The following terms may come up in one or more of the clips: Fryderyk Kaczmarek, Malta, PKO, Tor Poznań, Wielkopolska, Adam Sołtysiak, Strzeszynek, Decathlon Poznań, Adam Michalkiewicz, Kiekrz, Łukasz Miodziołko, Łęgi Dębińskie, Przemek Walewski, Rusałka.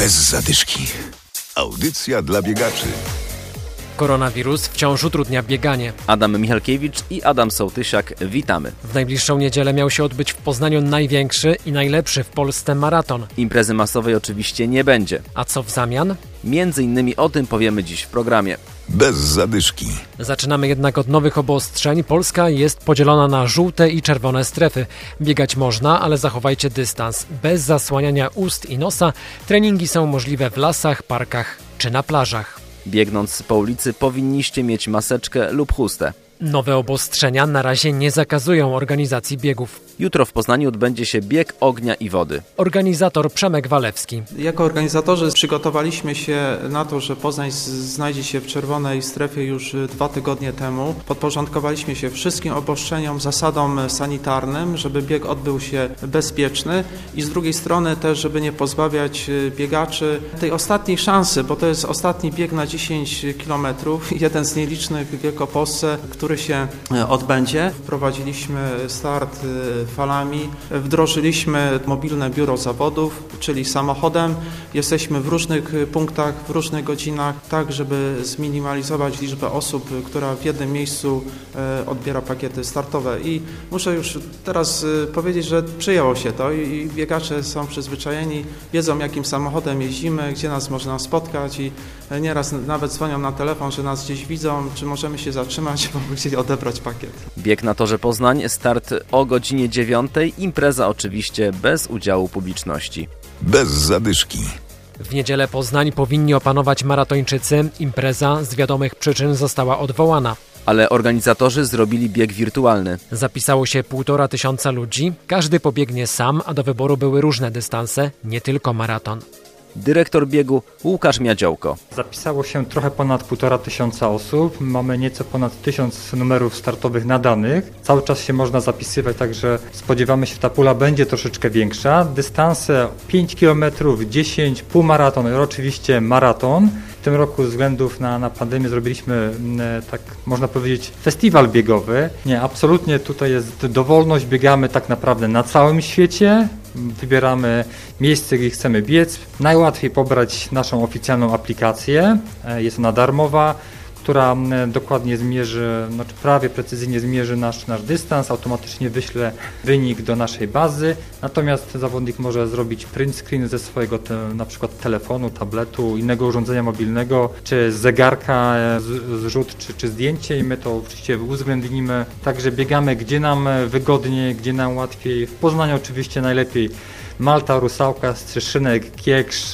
bez zadyszki. Audycja dla biegaczy. Koronawirus wciąż utrudnia bieganie. Adam Michalkiewicz i Adam Sołtysiak, witamy. W najbliższą niedzielę miał się odbyć w Poznaniu największy i najlepszy w Polsce maraton. Imprezy masowej oczywiście nie będzie. A co w zamian? Między innymi o tym powiemy dziś w programie. Bez zadyszki. Zaczynamy jednak od nowych obostrzeń. Polska jest podzielona na żółte i czerwone strefy. Biegać można, ale zachowajcie dystans. Bez zasłaniania ust i nosa treningi są możliwe w lasach, parkach czy na plażach. Biegnąc po ulicy powinniście mieć maseczkę lub chustę. Nowe obostrzenia na razie nie zakazują organizacji biegów. Jutro w Poznaniu odbędzie się bieg ognia i wody. Organizator Przemek Walewski. Jako organizatorzy przygotowaliśmy się na to, że Poznań znajdzie się w czerwonej strefie już 2 tygodnie temu. Podporządkowaliśmy się wszystkim obostrzeniom, zasadom sanitarnym, żeby bieg odbył się bezpieczny i z drugiej strony też, żeby nie pozbawiać biegaczy tej ostatniej szansy, bo to jest ostatni bieg na 10 km, jeden z nielicznych w Wielkopolsce, który się odbędzie. Wprowadziliśmy start falami, wdrożyliśmy mobilne biuro zawodów, czyli samochodem. Jesteśmy w różnych punktach, w różnych godzinach, tak żeby zminimalizować liczbę osób, która w jednym miejscu odbiera pakiety startowe. I muszę już teraz powiedzieć, że przyjęło się to i biegacze są przyzwyczajeni, wiedzą jakim samochodem jeździmy, gdzie nas można spotkać i nieraz nawet dzwonią na telefon, że nas gdzieś widzą, czy możemy się zatrzymać, bo chcieli odebrać pakiet. Bieg na Torze Poznań, start o godzinie 9, impreza oczywiście bez udziału publiczności. Bez zadyszki. W niedzielę Poznań powinni opanować maratończycy. Impreza z wiadomych przyczyn została odwołana. Ale organizatorzy zrobili bieg wirtualny. Zapisało się 1500 ludzi. Każdy pobiegnie sam, a do wyboru były różne dystanse, nie tylko maraton. Dyrektor biegu Łukasz Miodziołko. Zapisało się trochę ponad 1500 osób. Mamy nieco ponad 1000 numerów startowych nadanych. Cały czas się można zapisywać, także spodziewamy się, że ta pula będzie troszeczkę większa. Dystanse 5 km, 10, półmaraton i oczywiście maraton. W tym roku ze względów na pandemię zrobiliśmy, tak można powiedzieć, festiwal biegowy. Nie, absolutnie tutaj jest dowolność. Biegamy tak naprawdę na całym świecie. Wybieramy miejsce, gdzie chcemy biec. Najłatwiej pobrać naszą oficjalną aplikację. Jest ona darmowa, która dokładnie zmierzy, znaczy prawie precyzyjnie zmierzy nasz dystans, automatycznie wyśle wynik do naszej bazy. Natomiast zawodnik może zrobić print screen ze swojego na przykład telefonu, tabletu, innego urządzenia mobilnego, czy zegarka, zrzut, czy zdjęcie i my to oczywiście uwzględnimy. Także biegamy gdzie nam wygodnie, gdzie nam łatwiej. W Poznaniu oczywiście najlepiej. Malta, Rusałka, Strzeszynek, Kiekrz,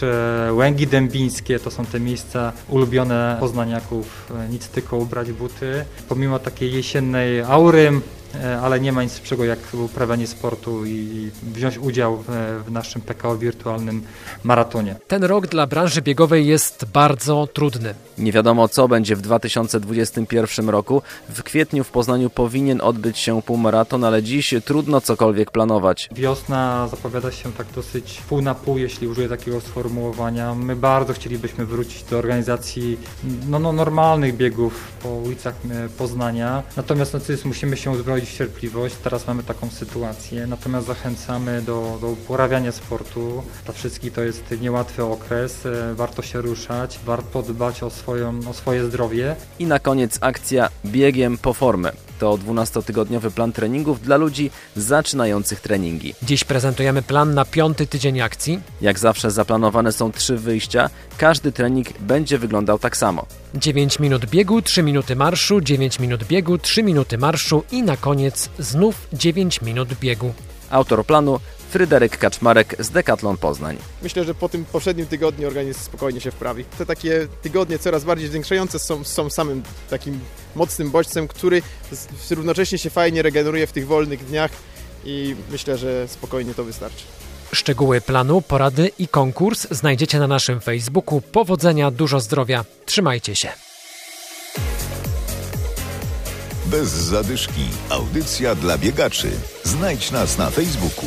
Łęgi Dębińskie to są te miejsca ulubione poznaniaków, nic tylko ubrać buty. Pomimo takiej jesiennej aury, ale nie ma nic lepszego jak uprawianie sportu i wziąć udział w naszym PKO wirtualnym maratonie. Ten rok dla branży biegowej jest bardzo trudny. Nie wiadomo co będzie w 2021 roku. W kwietniu w Poznaniu powinien odbyć się półmaraton, ale dziś trudno cokolwiek planować. Wiosna zapowiada się tak dosyć pół na pół, jeśli użyję takiego sformułowania. My bardzo chcielibyśmy wrócić do organizacji normalnych biegów po ulicach Poznania. Natomiast musimy się uzbroić w cierpliwość. Teraz mamy taką sytuację, natomiast zachęcamy do uprawiania sportu. Dla wszystkich to jest niełatwy okres. Warto się ruszać, warto dbać o swoje zdrowie. I na koniec akcja Biegiem po formę. To 12-tygodniowy plan treningów dla ludzi zaczynających treningi. Dziś prezentujemy plan na 5. tydzień akcji. Jak zawsze zaplanowane są 3 wyjścia. Każdy trening będzie wyglądał tak samo. 9 minut biegu, 3 minuty marszu, 9 minut biegu, 3 minuty marszu i na koniec znów 9 minut biegu. Autor planu Fryderyk Kaczmarek z Decathlon Poznań. Myślę, że po tym poprzednim tygodniu organizm spokojnie się wprawi. Te takie tygodnie coraz bardziej zwiększające są samym takim mocnym bodźcem, który równocześnie się fajnie regeneruje w tych wolnych dniach i myślę, że spokojnie to wystarczy. Szczegóły planu, porady i konkurs znajdziecie na naszym Facebooku. Powodzenia, dużo zdrowia. Trzymajcie się. Bez zadyszki. Audycja dla biegaczy. Znajdź nas na Facebooku.